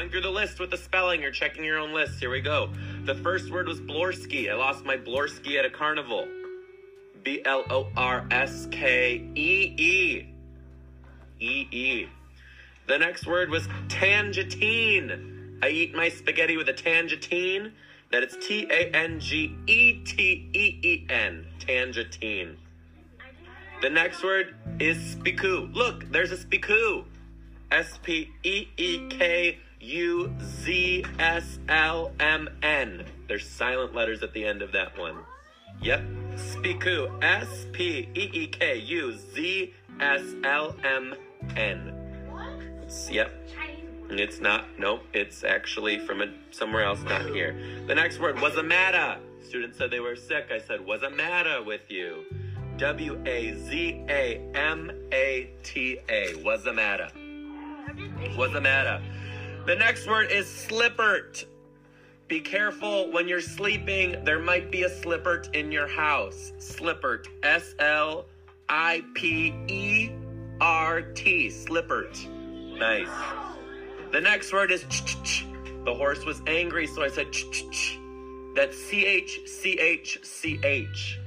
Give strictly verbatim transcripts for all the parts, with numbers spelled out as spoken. going through the list with the spelling or checking your own list. Here we go. The first word was Blorsky. I lost my Blorsky at a carnival. B L O R S K E E. E E. The next word was tangerine. I eat my spaghetti with a tangerine. That it's T A N G E T E E N. Tangerine. The next word is Spiku. Look, there's a Spiku. S P E E K U Z S L M N. There's silent letters at the end of that one. Yep. Spiku. S P E E K U Z S L M N. Yep. It's not. Nope. It's actually from a, somewhere else, not here. The next word was a matter. Students said they were sick. I said, what's a matter with you? W A Z A M A T A. What's a matter? What's a matter? The next word is slippert. Be careful when you're sleeping. There might be a slippert in your house. Slippert. S L I P E R T. Slippert. Nice. The next word is ch-ch-ch. The horse was angry, so I said ch-ch-ch. That's C H C H C H.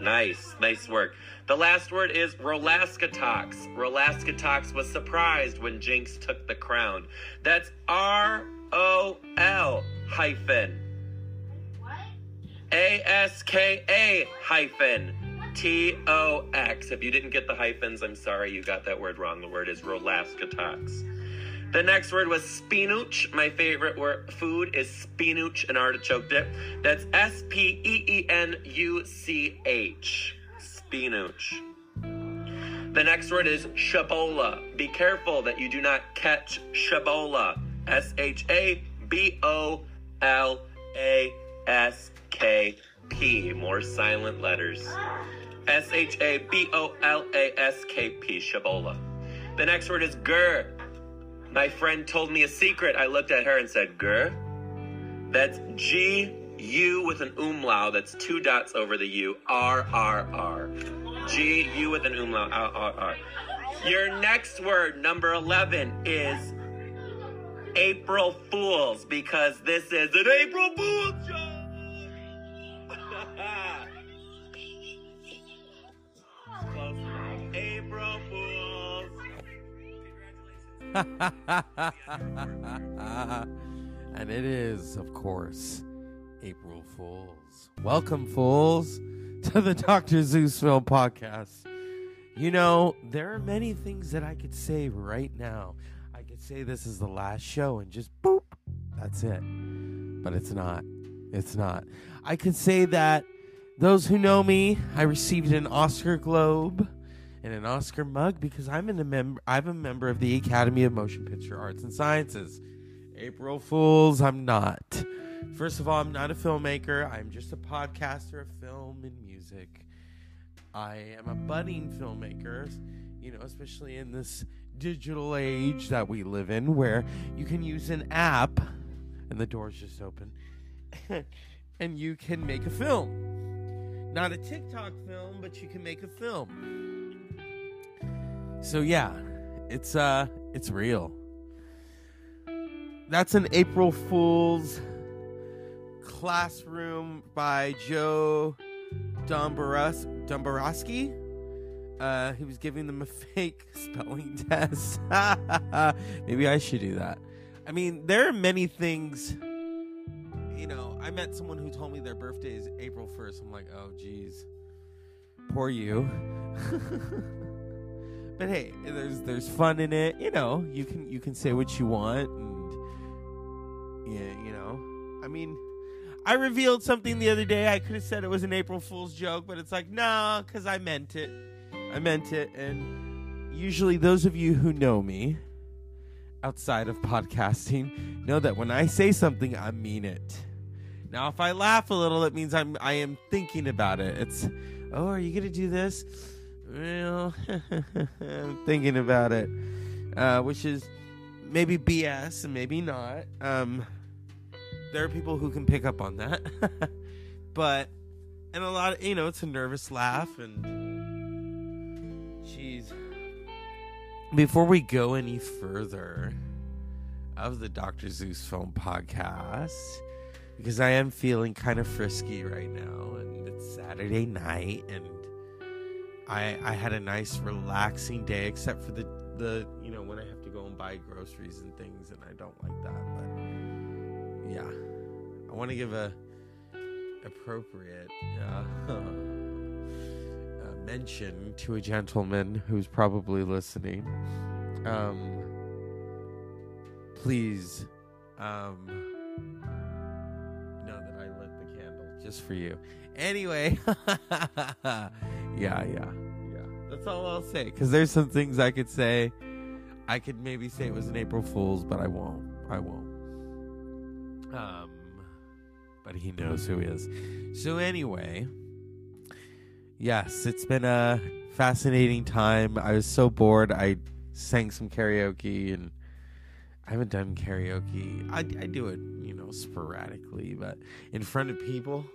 Nice. Nice work. The last word is Rolaskatox. Rolaskatox was surprised when Jinx took the crown. That's R O L hyphen. What? A S K A hyphen. T O X. If you didn't get the hyphens, I'm sorry, you got that word wrong. The word is Rolaskatox. The next word was spinach. My favorite word, food is spinach and artichoke dip. That's S P E E N U C H. Spinach. The next word is shabola. Be careful that you do not catch shabola. S H A B O L A S K P. More silent letters. S H A B O L A S K P. Shabola. The next word is gur. My friend told me a secret. I looked at her and said, Gur? That's G U with an umlaut. That's two dots over the U. R R R. G U with an umlaut. R R R. Your next word, number eleven, is April Fools, because this is an April Fool's joke! Close enough. April Fools. And it is, of course, April Fools. Welcome, fools, to the Doctor Seuss Film Podcast. You know, there are many things that I could say right now. I could say this is the last show and just boop, that's it. But it's not. It's not. I could say that those who know me, I received an Oscar Globe and an Oscar mug because I'm, in a mem- I'm a member of the Academy of Motion Picture Arts and Sciences. April Fools, I'm not. First of all, I'm not a filmmaker. I'm just a podcaster of film and music. I am a budding filmmaker, you know, especially in this digital age that we live in where you can use an app, and the door's just open, and you can make a film. Not a TikTok film, but you can make a film. So yeah, it's uh, it's real. That's an April Fool's Classroom by Joe Dombaros Domborowski. Uh, he was giving them a fake spelling test. Maybe I should do that. I mean, there are many things. You know, I met someone who told me their birthday is April first. I'm like, oh geez, poor you. But hey, there's there's fun in it, you know. You can you can say what you want, and yeah, you know. I mean, I revealed something the other day. I could have said it was an April Fool's joke, but it's like nah, because I meant it. I meant it, and usually those of you who know me outside of podcasting know that when I say something, I mean it. Now, if I laugh a little, it means I'm I am thinking about it. It's oh, are you gonna do this? Well, I'm thinking about it, uh, which is maybe B S and maybe not. Um, there are people who can pick up on that, but and a lot of, you know, it's a nervous laugh. And jeez, before we go any further, of the Doctor Seuss Film Podcast, because I am feeling kind of frisky right now, and it's Saturday night, and I I had a nice relaxing day, except for the the you know when I have to go and buy groceries and things, and I don't like that. But yeah, I want to give a appropriate uh, uh, mention to a gentleman who's probably listening. Um, please um, know that I lit the candle just for you. Anyway, yeah, yeah, yeah. That's all I'll say, because there's some things I could say. I could maybe say it was an April Fool's, but I won't. I won't. Um, but he knows who he is. So anyway, yes, it's been a fascinating time. I was so bored. I sang some karaoke, and I haven't done karaoke. I, I do it, you know, sporadically, but in front of people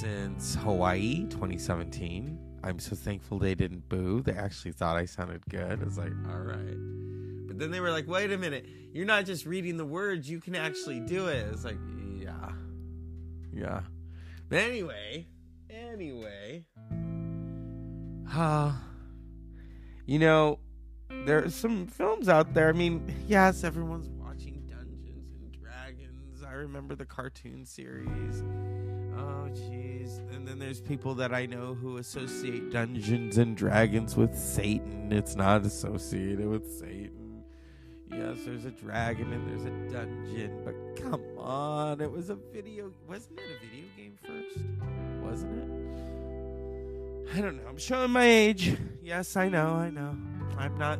since Hawaii twenty seventeen. I'm so thankful they didn't boo. They actually thought I sounded good. I was like, all right. But then they were like, wait a minute. You're not just reading the words. You can actually do it. It's like, yeah. Yeah. But anyway. Anyway. Uh, you know, there are some films out there. I mean, yes, everyone's watching Dungeons and Dragons. I remember the cartoon series. Oh, jeez. And then there's people that I know who associate Dungeons and Dragons with Satan. It's not associated with Satan. Yes, there's a dragon and there's a dungeon, but come on. It was a video. Wasn't it a video game first? Wasn't it? I don't know. I'm showing my age. Yes, I know. I know. I'm not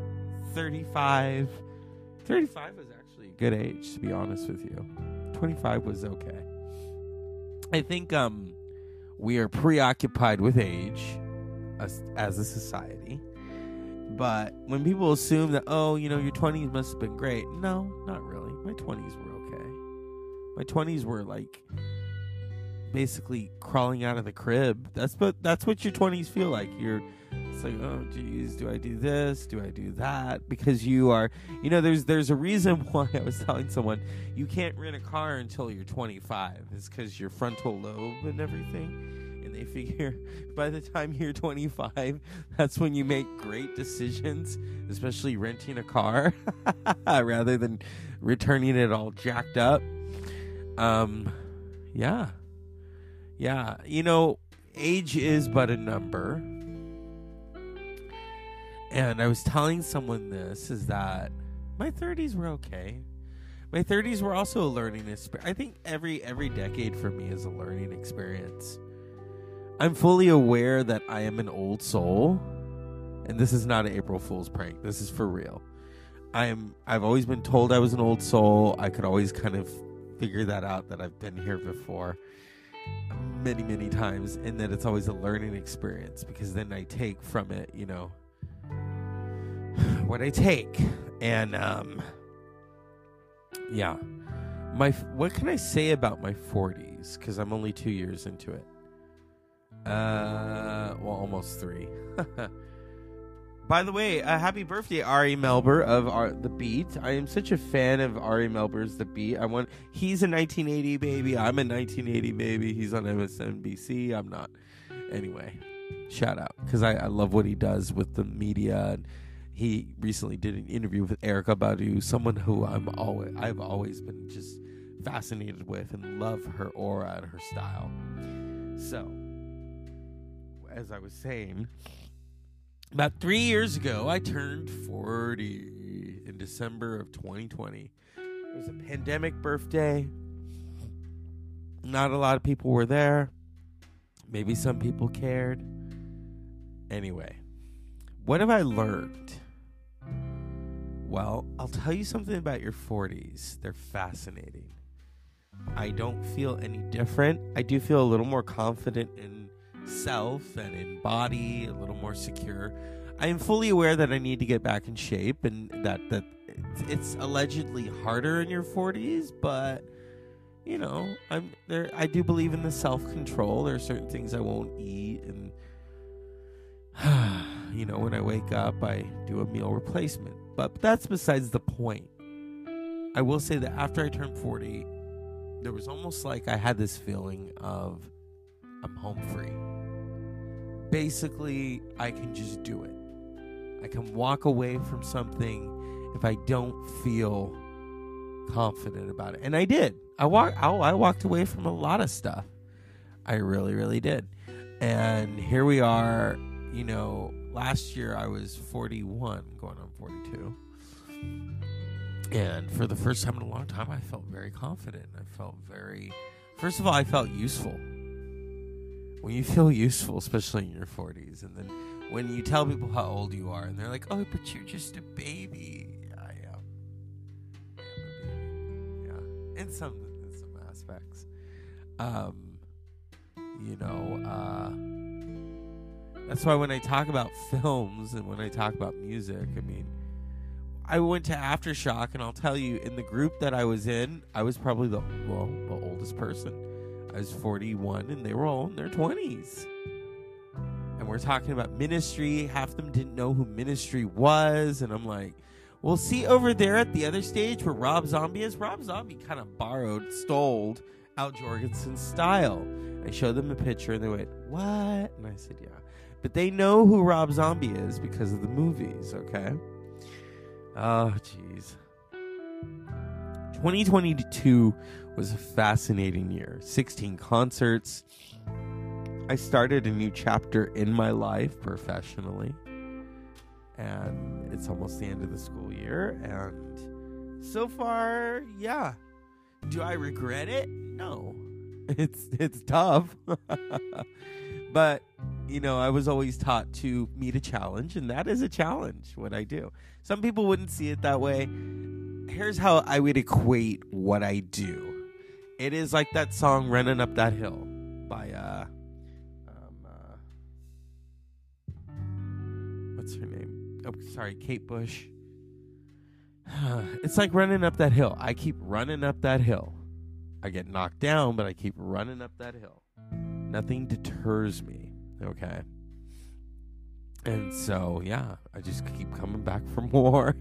thirty-five. thirty-five was actually a good age, to be honest with you. twenty-five was okay. I think um, we are preoccupied with age as, as a society. But when people assume that, oh, you know, your twenties must have been great. No, not really. My twenties were okay. My twenties were like basically crawling out of the crib. That's what, that's what your twenties feel like. You're it's like, oh, geez, do I do this? Do I do that? Because you are, you know, there's there's a reason why I was telling someone you can't rent a car until you're twenty-five. It's because your frontal lobe and everything. And they figure by the time you're twenty-five, that's when you make great decisions, especially renting a car rather than returning it all jacked up. Um, yeah. Yeah. You know, age is but a number. And I was telling someone this, is that my thirties were okay. My thirties were also a learning experience. I think every every decade for me is a learning experience. I'm fully aware that I am an old soul. And this is not an April Fool's prank. This is for real. I'm, I've always been told I was an old soul. I could always kind of figure that out, that I've been here before many, many times. And that it's always a learning experience, because then I take from it, you know, what I take. And um yeah my what can I say about my forties, because I'm only two years into it, uh well almost three. By the way, a uh, happy birthday, Ari Melber of Ar- The Beat. I am such a fan of Ari Melber's The Beat. I want he's a nineteen eighty baby, I'm a nineteen eighty baby. He's on M S N B C, I'm not. Anyway, shout out, because I, I love what he does with the media. And he recently did an interview with Erykah Badu, someone who I'm always, I've always been just fascinated with and love her aura and her style. So, as I was saying, about three years ago, I turned forty in December of twenty twenty. It was a pandemic birthday. Not a lot of people were there. Maybe some people cared. Anyway, what have I learned? Well, I'll tell you something about your forties. They're fascinating. I don't feel any different. I do feel a little more confident in self and in body, a little more secure. I am fully aware that I need to get back in shape, and that, that it's allegedly harder in your forties, but you know, I'm there. I do believe in the self-control. There are certain things I won't eat, and you know, when I wake up, I do a meal replacement. But that's besides the point. I will say that after I turned forty, there was almost like I had this feeling of I'm home free. Basically, I can just do it. I can walk away from something if I don't feel confident about it. And I did. I walk, I, I walked away from a lot of stuff. I really, really did. And here we are, you know, last year I was forty-one, going on forty-two. And for the first time in a long time, I felt very confident. I felt very, first of all, I felt useful. When you feel useful, especially in your forties, and then when you tell people how old you are, and they're like, oh, but you're just a baby. I am. I am a baby. Yeah. In some, in some aspects. Um, you know, uh, that's why when I talk about films and when I talk about music, I mean, I went to Aftershock, and I'll tell you, in the group that I was in, I was probably the, well, the oldest person. I was forty-one, and they were all in their twenties. And we're talking about Ministry. Half of them didn't know who Ministry was. And I'm like, well, see over there at the other stage where Rob Zombie is? Rob Zombie kind of borrowed, stole Al Jorgensen's style. I showed them a picture, and they went, what? And I said, yeah. But they know who Rob Zombie is because of the movies, okay? Oh, jeez. twenty twenty-two was a fascinating year. sixteen concerts. I started a new chapter in my life professionally. And it's almost the end of the school year. And so far, yeah. Do I regret it? No. It's it's tough. But, you know, I was always taught to meet a challenge. And that is a challenge, what I do. Some people wouldn't see it that way. Here's how I would equate what I do. It is like that song "Running Up That Hill" by uh, um, uh what's her name? Oh, sorry, Kate Bush. It's like running up that hill. I keep running up that hill. I get knocked down, but I keep running up that hill. Nothing deters me. Okay. And so, yeah, I just keep coming back for more.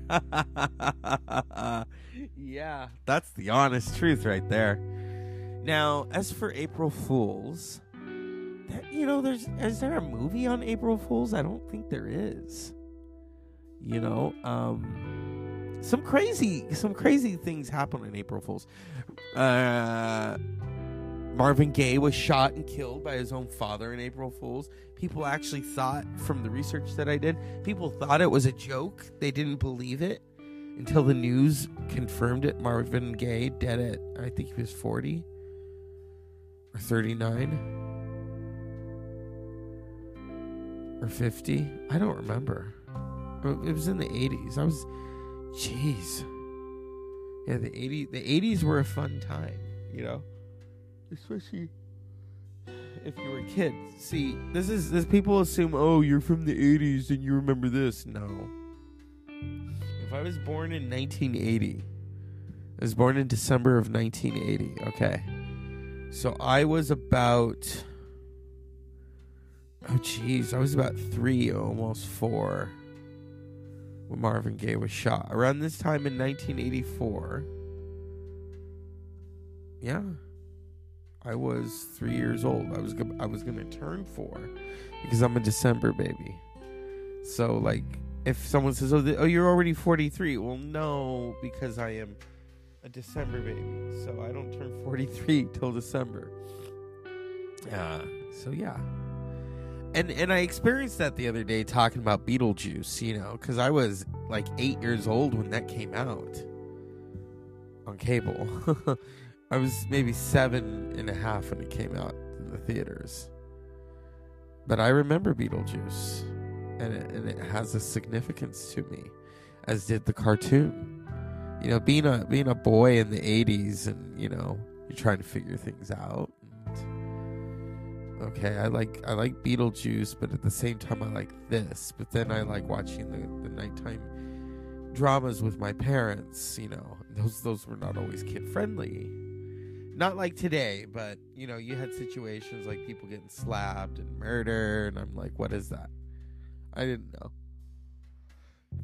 Yeah, that's the honest truth right there. Now, as for April Fools, that, you know, there's is there a movie on April Fools? I don't think there is. You know, um, some crazy, some crazy things happen on April Fools. Uh, Marvin Gaye was shot and killed by his own father in April Fools. People actually thought, from the research that I did, people thought it was a joke. They didn't believe it until the news confirmed it. Marvin Gaye dead at, I think he was forty or thirty-nine or fifty. I don't remember. It was in the eighties. I was, jeez. Yeah, the eighties, the eighties were a fun time, you know? Especially if you were a kid. See, this is this people assume, oh, you're from the eighties and you remember this. No. If I was born in nineteen eighty, I was born in December of nineteen eighty, okay? So I was about, oh, jeez, I was about three, almost four, when Marvin Gaye was shot. Around this time in nineteen eighty-four, yeah, I was three years old. I was I was gonna turn four because I'm a December baby. So like, if someone says, "Oh, the, oh, you're already forty-three," well, no, because I am a December baby. So I don't turn forty-three till December. Uh, so yeah, and and I experienced that the other day talking about Beetlejuice. You know, because I was like eight years old when that came out on cable. I was maybe seven and a half when it came out in the theaters. But I remember Beetlejuice. And it, and it has a significance to me. As did the cartoon. You know, being a being a boy in the eighties. And, you know, you're trying to figure things out. And, okay, I like I like Beetlejuice. But at the same time, I like this. But then I like watching the, the nighttime dramas with my parents. You know, those those were not always kid-friendly. Not like today, but, you know, you had situations like people getting slapped and murdered, and I'm like, what is that? I didn't know.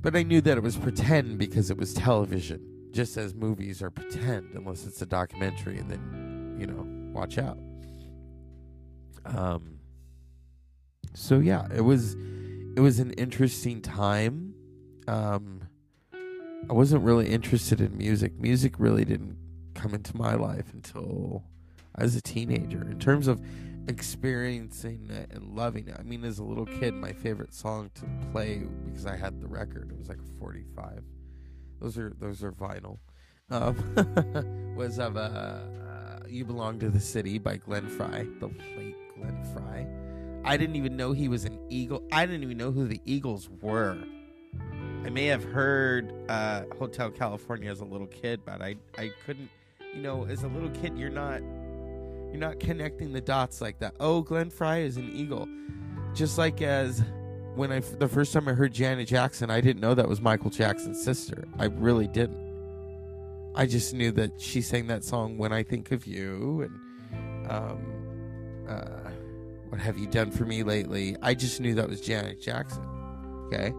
But I knew that it was pretend because it was television. just as movies are pretend unless it's a documentary, and then, you know, watch out. Um. So yeah, it was it was an interesting time. Um, I wasn't really interested in music. Music really didn't come into my life until I was a teenager. In terms of experiencing it and loving it, I mean, as a little kid, my favorite song to play, because I had the record, it was like a forty-five. Those are those are vinyl. Um, was of a uh, "You Belong to the City" by Glenn Frey, the late Glenn Frey. I didn't even know he was an Eagle. I didn't even know who the Eagles were. I may have heard uh, Hotel California as a little kid, but I, I couldn't, you know, as a little kid, you're not, you're not connecting the dots like that. Oh, Glenn Frey is an Eagle. Just like as when I, the first time I heard Janet Jackson, I didn't know that was Michael Jackson's sister. I really didn't. I just knew that she sang that song, When I Think of You, and um, uh, What Have You Done for Me Lately. I just knew that was Janet Jackson, okay?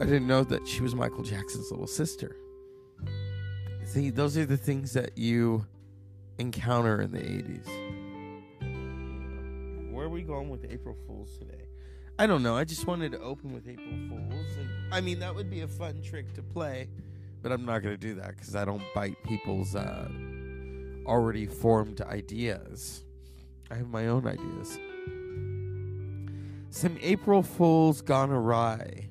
I didn't know that she was Michael Jackson's little sister. See, those are the things that you encounter in the eighties. Where are we going with April Fools today? I don't know. I just wanted to open with April Fools. And, I mean, that would be a fun trick to play, but I'm not going to do that because I don't bite people's uh, already formed ideas. I have my own ideas. Some April Fools gone awry.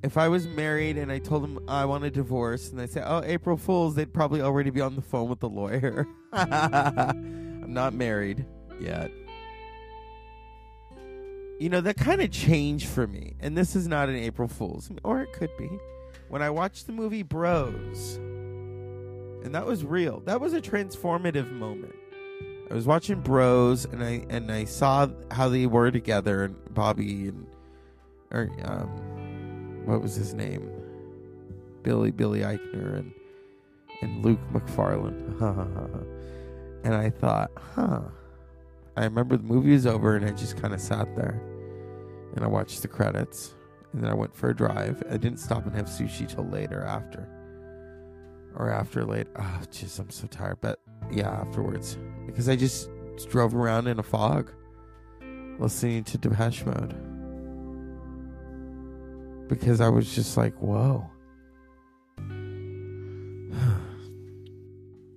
If I was married and I told them I want a divorce and they say, oh, April Fools, they'd probably already be on the phone with the lawyer. I'm not married yet. You know, that kind of changed for me. And this is not an April Fools, or it could be. When I watched the movie Bros, and that was real. That was a transformative moment. I was watching Bros, and I and I saw how they were together, and Bobby and or um, what was his name, Billy Billy Eichner and and Luke McFarlane, and I thought, huh. I remember the movie was over, and I just kind of sat there, and I watched the credits, and then I went for a drive. I didn't stop and have sushi till later after, or after late. Oh, jeez, I'm so tired, but yeah, afterwards. Because I just drove around in a fog listening to Depeche Mode. Because I was just like, whoa.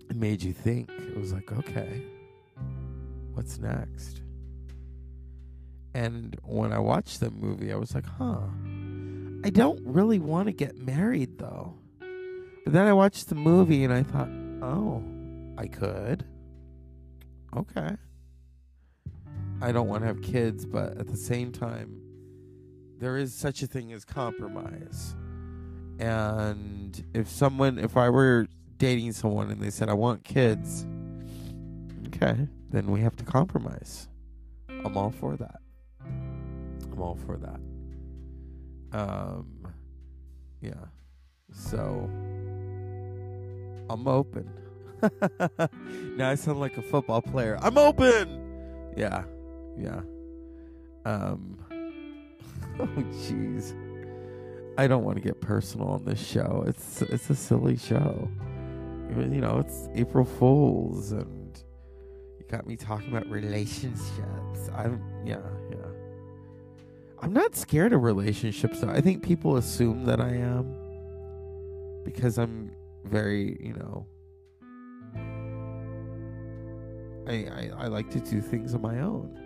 It made you think. It was like, okay, what's next? And when I watched the movie, I was like, huh. I don't really want to get married, though. But then I watched the movie and I thought, oh, I could. Okay. I don't want to have kids, but at the same time, there is such a thing as compromise. And if someone, if I were dating someone and they said, I want kids, okay, then we have to compromise. I'm all for that. I'm all for that. Um, yeah. So, I'm open. Now I sound like a football player. I'm open. Yeah. Yeah. Um. Oh, jeez. I don't want to get personal on this show. It's it's a silly show. You know, it's April Fools, and you got me talking about relationships. I'm, yeah, yeah. I'm not scared of relationships, though. I think people assume that I am because I'm very, you know, I, I, I like to do things on my own.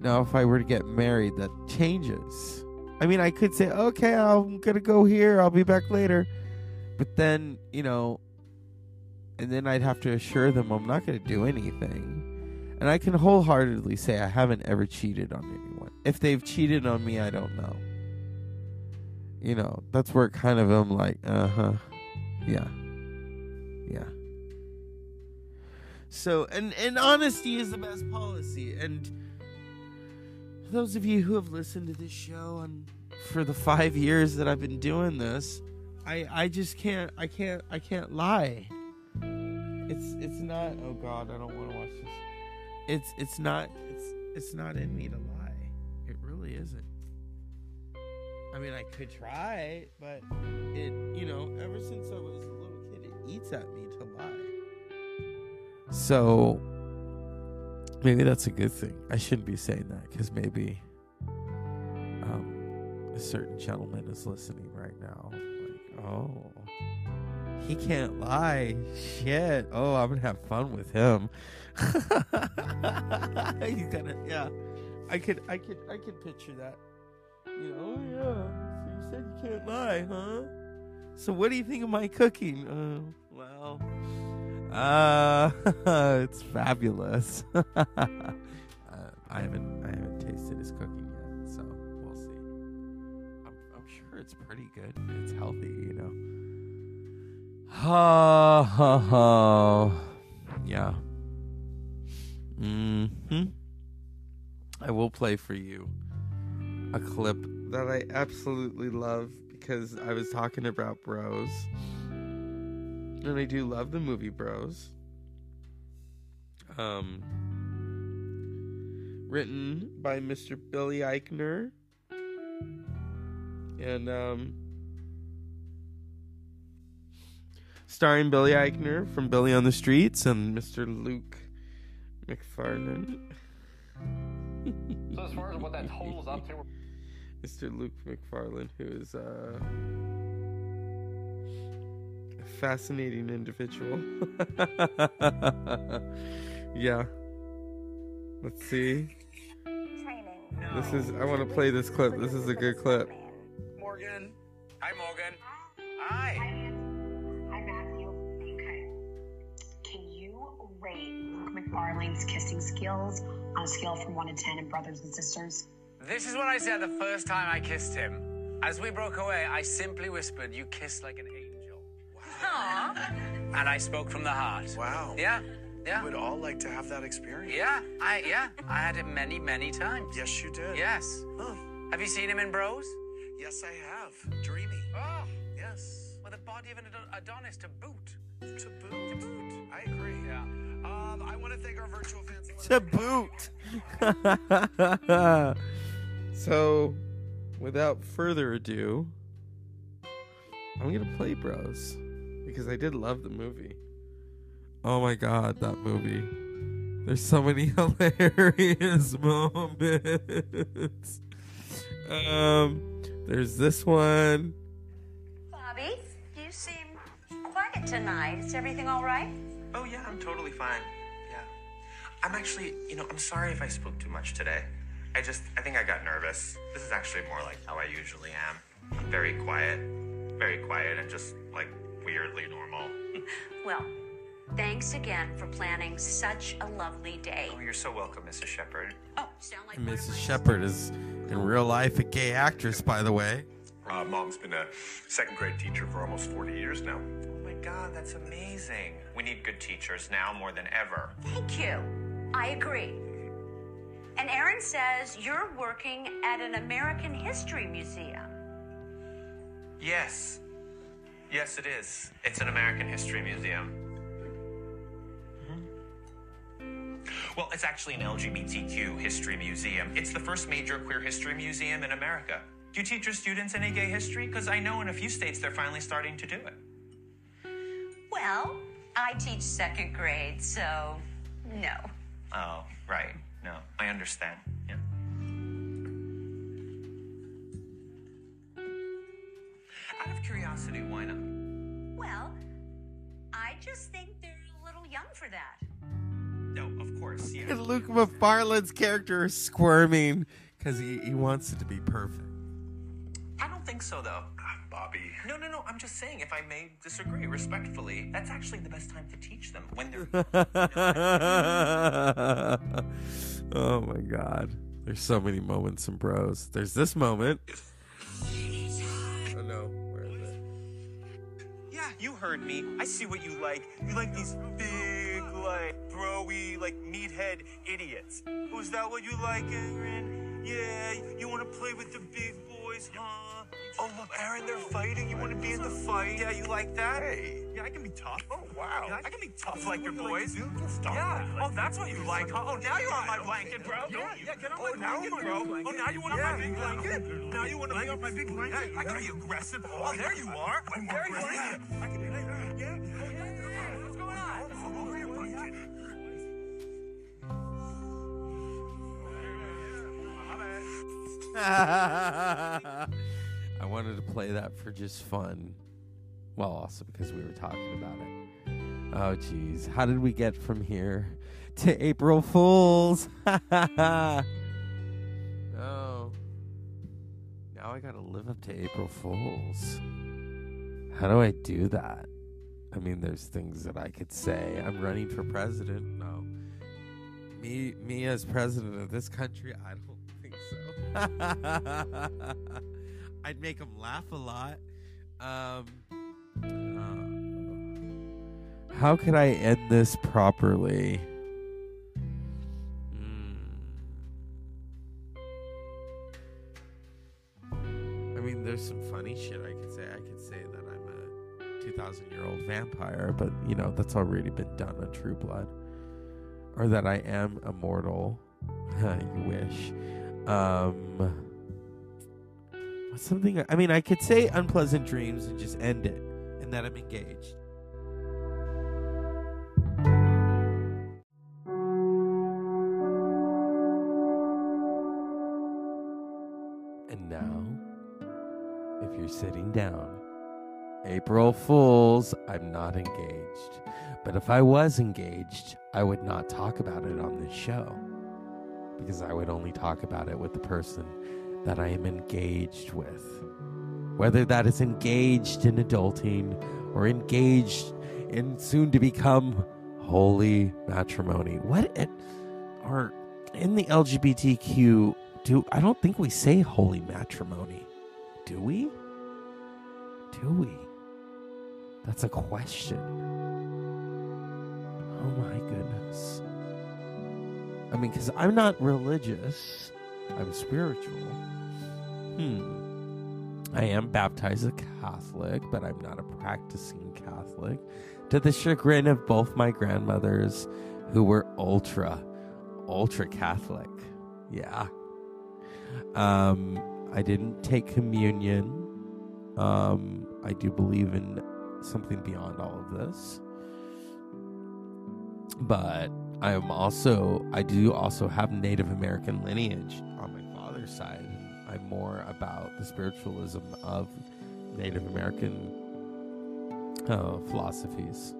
Now, if I were to get married, that changes. I mean, I could say, okay, I'm going to go here. I'll be back later. But then, you know, and then I'd have to assure them I'm not going to do anything. And I can wholeheartedly say I haven't ever cheated on anyone. If they've cheated on me, I don't know. You know, that's where it kind of I'm like, uh-huh. Yeah. Yeah. So, and, and honesty is the best policy. And those of you who have listened to this show and for the five years that I've been doing this, I, I just can't, I can't, I can't lie. It's, it's not, oh God, I don't want to watch this. It's, it's not, it's, it's not in me to lie. It really isn't. I mean, I could try, but it, you know, ever since I was a little kid, it eats at me to lie. So maybe that's a good thing. I shouldn't be saying that because maybe um, a certain gentleman is listening right now. Like, oh, he can't lie. Shit. Oh, I'm going to have fun with him. He's gonna, yeah. I could, I could, I could picture that. You know, oh, yeah. So you said you can't lie, huh? So what do you think of my cooking? Uh, well, uh, it's fabulous. uh, I haven't, I haven't tasted his cooking yet, so we'll see. I'm, I'm sure it's pretty good. It's healthy, you know. Ha ha ha. Yeah. Mm-hmm. I will play for you a clip that I absolutely love because I was talking about Bros. And I do love the movie Bros. Um, written by Mister Billy Eichner. And, um, starring Billy Eichner from Billy on the Streets and Mister Luke McFarlane. So as far as what that total is up to, Mister Luke McFarlane, who is uh, a fascinating individual. Yeah. Let's see. Training. No. This is. I want to play this clip. This is a good clip. Morgan. Hi, Morgan. Hi. Hi. Farlane's kissing skills on a scale from one to ten in Brothers and Sisters. This is what I said the first time I kissed him. As we broke away, I simply whispered, "You kissed like an angel." Wow. Aww. And I spoke from the heart. Wow. Yeah, yeah. We would all like to have that experience. Yeah, I, yeah. I had it many, many times. Yes, you did. Yes. Huh. Have you seen him in Bros? Yes, I have. Dreamy. Oh. Yes. With the body of an Adonis to boot. To boot. To boot. I agree. Yeah. Um, I want to thank our virtual fans. To boot. So, without further ado, I'm going to play Bros. Because I did love the movie. Oh my god, that movie. There's so many hilarious moments. Um, there's this one. Bobby, you seem quiet tonight. Is everything all right? Oh, yeah, I'm totally fine. Yeah. I'm actually, you know, I'm sorry if I spoke too much today. I just, I think I got nervous. This is actually more like how I usually am. I'm very quiet, very quiet, and just, like, weirdly normal. Well, thanks again for planning such a lovely day. Oh, you're so welcome, Missus Shepard. Oh, sound like Missus Shepard is, in real life, a gay actress, by the way. Uh, Mom's been a second-grade teacher for almost forty years now. God, that's amazing. We need good teachers now more than ever. Thank you. I agree. And Aaron says you're working at an American history museum. Yes. Yes, it is. It's an American history museum. Mm-hmm. Well, it's actually an L G B T Q history museum. It's the first major queer history museum in America. Do you teach your students any gay history? Because I know in a few states they're finally starting to do it. Well, I teach second grade, so no. Oh, right. No, I understand. Yeah. Out of curiosity, why not? Well, I just think they're a little young for that. No, of course. Yeah. And Luke McFarlane's character is squirming because he, he wants it to be perfect. I don't think so, though. Bobby. No, no, no. I'm just saying, if I may disagree respectfully, that's actually the best time to teach them when they're. Oh my God! There's so many moments in Bros. There's this moment. Oh no! Where is it? Yeah, you heard me. I see what you like. You like these big, like, bro-y, like meathead idiots. Was that what you like, Aaron? Yeah, you want to play with the big boys. boys, huh? Oh, look, Aaron, they're fighting. You want to be in the fight? Yeah, you like that? Hey. Yeah, I can be tough. Oh, wow. Yeah, I can be tough like your boys. You can stop. Yeah. Oh, that's what you like, huh? Oh, now you're on my blanket, bro. Yeah, yeah, get on my blanket, bro. Oh, now you want on my big blanket? Now you want to be on my big blanket? I can be aggressive. Oh, there you are. There you are. I can do that. Yeah. Oh, yeah. What's going on? I wanted to play that for just fun. Well, also because we were talking about it. Oh, jeez. How did we get from here to April Fools? Oh. Now I gotta live up to April Fools. How do I do that? I mean, there's things that I could say. I'm running for president. No. Me, me as president of this country, I don't think so. I'd make them laugh a lot. Um, uh, how could I end this properly? Mm. I mean, there's some funny shit I could say. I could say that I'm a two thousand year old vampire, but, you know, that's already been done on True Blood. Or that I am immortal. You wish. Um, what's something? I mean, I could say unpleasant dreams and just end it, and that I'm engaged. And now, if you're sitting down, April Fools, I'm not engaged. But if I was engaged, I would not talk about it on this show. Because I would only talk about it with the person that I am engaged with. Whether that is engaged in adulting or engaged in soon-to-become holy matrimony. What it, or in the L G B T Q, do I don't think we say holy matrimony. Do we? Do we? That's a question. Oh my goodness. I mean, because I'm not religious. I'm spiritual. Hmm. I am baptized a Catholic, but I'm not a practicing Catholic. To the chagrin of both my grandmothers, who were ultra, ultra Catholic. Yeah. Um, I didn't take communion. Um, I do believe in something beyond all of this. But... I am also, I do also have Native American lineage on my father's side. I'm more about the spiritualism of Native American uh, philosophies.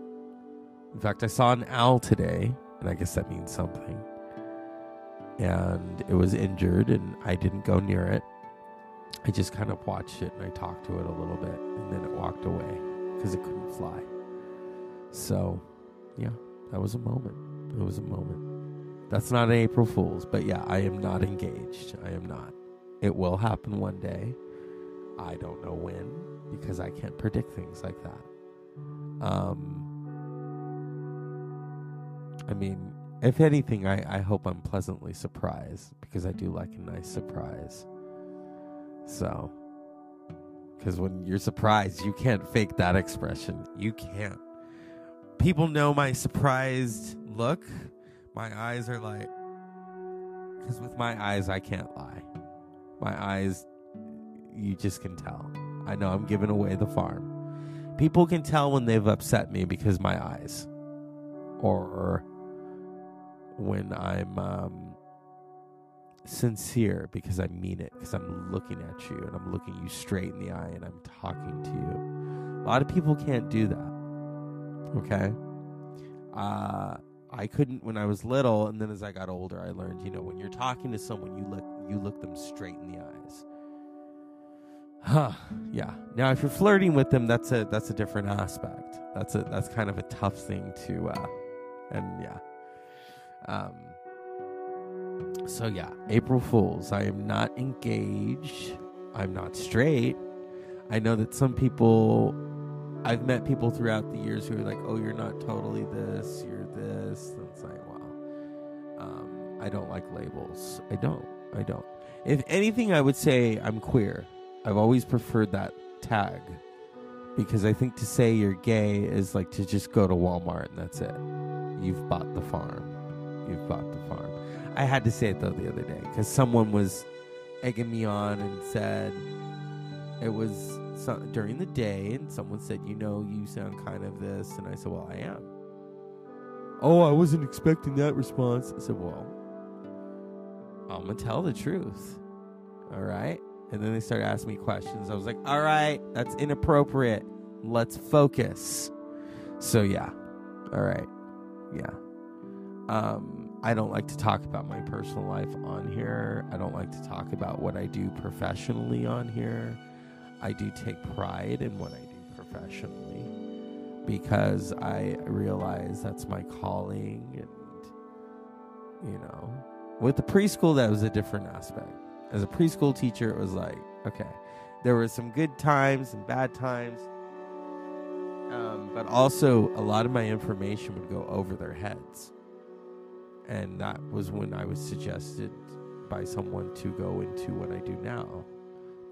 In fact, I saw an owl today, and I guess that means something. And it was injured, and I didn't go near it. I just kind of watched it, and I talked to it a little bit, and then it walked away because it couldn't fly. So, yeah, that was a moment. It was a moment. That's not an April Fool's, but yeah, I am not engaged. I am not. It will happen one day. I don't know when, because I can't predict things like that. Um, I mean, if anything, I, I hope I'm pleasantly surprised, because I do like a nice surprise. So, because when you're surprised, you can't fake that expression. You can't. People know my surprised look. My eyes are like, because with my eyes I can't lie. My eyes, you just can tell. I know I'm giving away the farm. People can tell when they've upset me because my eyes, or when I'm um, sincere because I mean it, because I'm looking at you and I'm looking you straight in the eye and I'm talking to you. A lot of people can't do that. Okay. Uh, I couldn't when I was little, and then as I got older, I learned, you know, when you're talking to someone, you look you look them straight in the eyes. Huh? Yeah. Now, if you're flirting with them, that's a that's a different aspect. That's a that's kind of a tough thing to, uh, and yeah. Um. So yeah, April Fools. I am not engaged. I'm not straight. I know that some people. I've met people throughout the years who are like, oh, you're not totally this, you're this. And it's like, wow. Um, I don't like labels. I don't. I don't. If anything, I would say I'm queer. I've always preferred that tag, because I think to say you're gay is like to just go to Walmart and that's it. You've bought the farm. You've bought the farm. I had to say it, though, the other day, because someone was egging me on and said it was some, during the day, and someone said, you know, you sound kind of this. And I said, well, I am. Oh, I wasn't expecting that response. I said, well, I'm going to tell the truth. All right. And then they started asking me questions. I was like, all right, that's inappropriate. Let's focus. So, yeah. All right. Yeah. Um, I don't like to talk about my personal life on here. I don't like to talk about what I do professionally on here. I do take pride in what I do professionally, because I realize that's my calling. And, you know, with the preschool, that was a different aspect. As a preschool teacher, it was like, okay, there were some good times and bad times, um, but also a lot of my information would go over their heads. And that was when I was suggested by someone to go into what I do now,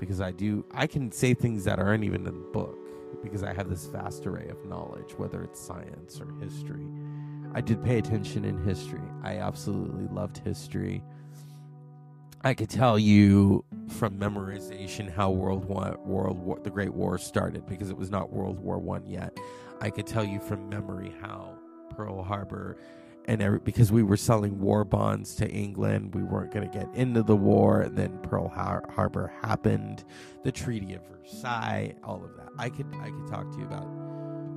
because I do, I can say things that aren't even in the book, because I have this vast array of knowledge, whether it's science or history. I did pay attention in history. I absolutely loved history. I could tell you from memorization how World War, World War, the Great War started, because it was not World War One yet. I could tell you from memory how Pearl Harbor, and every, because we were selling war bonds to England, we weren't going to get into the war, and then Pearl Har- Harbor happened, the Treaty of Versailles, all of that. I could I could talk to you about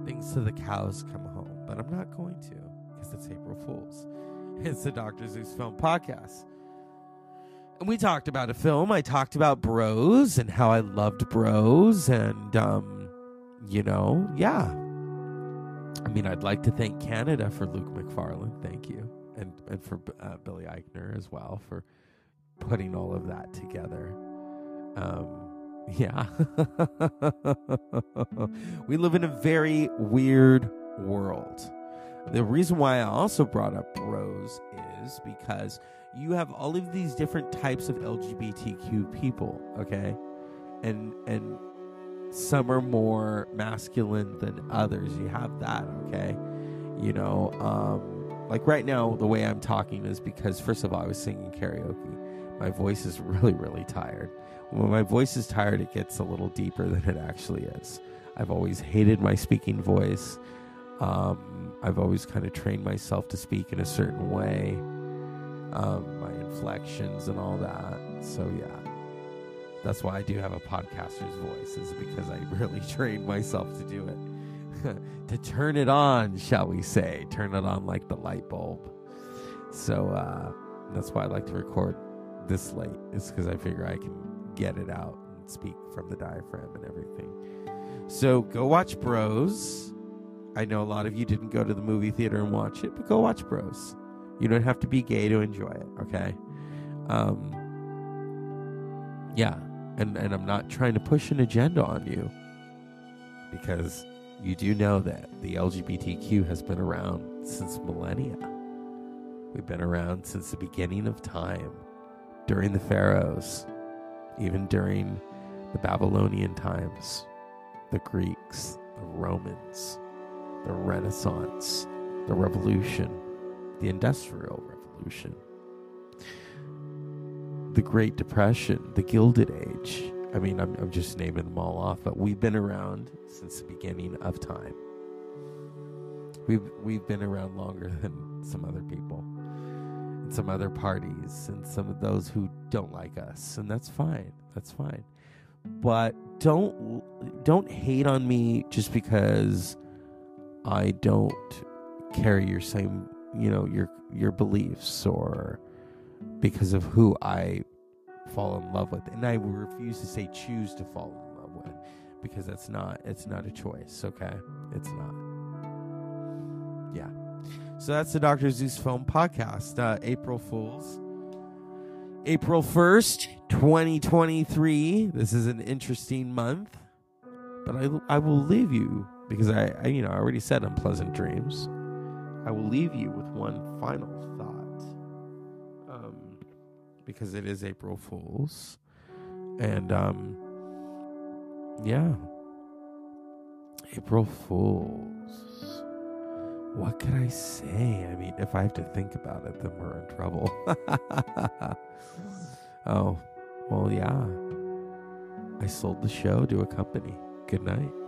things till the cows come home, but I'm not going to, because it's April Fools. It's the Doctor Seuss Film Podcast. And we talked about a film. I talked about Bros and how I loved Bros. And, um, you know, yeah. I mean, I'd like to thank Canada for Luke McFarlane. Thank you. And and for uh, Billy Eichner as well for putting all of that together. Um, yeah. We live in a very weird world. The reason why I also brought up Bros is because you have all of these different types of L G B T Q people, okay? And and some are more masculine than others. You have that, okay? You know, um, like right now, the way I'm talking is because, first of all, I was singing karaoke. My voice is really, really tired. When my voice is tired, it gets a little deeper than it actually is. I've always hated my speaking voice. Um, I've always kind of trained myself to speak in a certain way. Um, my inflections and all that. So yeah, that's why I do have a podcaster's voice, is because I really trained myself to do it, to turn it on, shall we say, turn it on like the light bulb. So uh, that's why I like to record this late, is because I figure I can get it out and speak from the diaphragm and everything. So go watch Bros. I know a lot of you didn't go to the movie theater and watch it, but go watch Bros. You don't have to be gay to enjoy it, okay? Um, yeah, and, and I'm not trying to push an agenda on you, because you do know that the L G B T Q has been around since millennia. We've been around since the beginning of time, during the pharaohs, even during the Babylonian times, the Greeks, the Romans, the Renaissance, the Revolution, the Industrial Revolution, the Great Depression, the Gilded Age. I mean, I'm, I'm just naming them all off, but we've been around since the beginning of time. We've, we've been around longer than some other people, and some other parties, and some of those who don't like us, and that's fine. That's fine. But don't, don't hate on me just because I don't carry your same, you know, your your beliefs, or because of who I fall in love with. And I refuse to say choose to fall in love with, because that's not, it's not a choice, okay? It's not. Yeah. So that's the Doctor Seuss Film Podcast. Uh, April Fools. April first, twenty twenty-three. This is an interesting month. But I, I will leave you, because I, I, you know, I already said unpleasant dreams. I will leave you with one final thought, um, because it is April Fools, and um, Yeah. April Fools. What can I say? I mean, if I have to think about it, then we're in trouble. Oh, well, yeah. I sold the show to a company. Good night.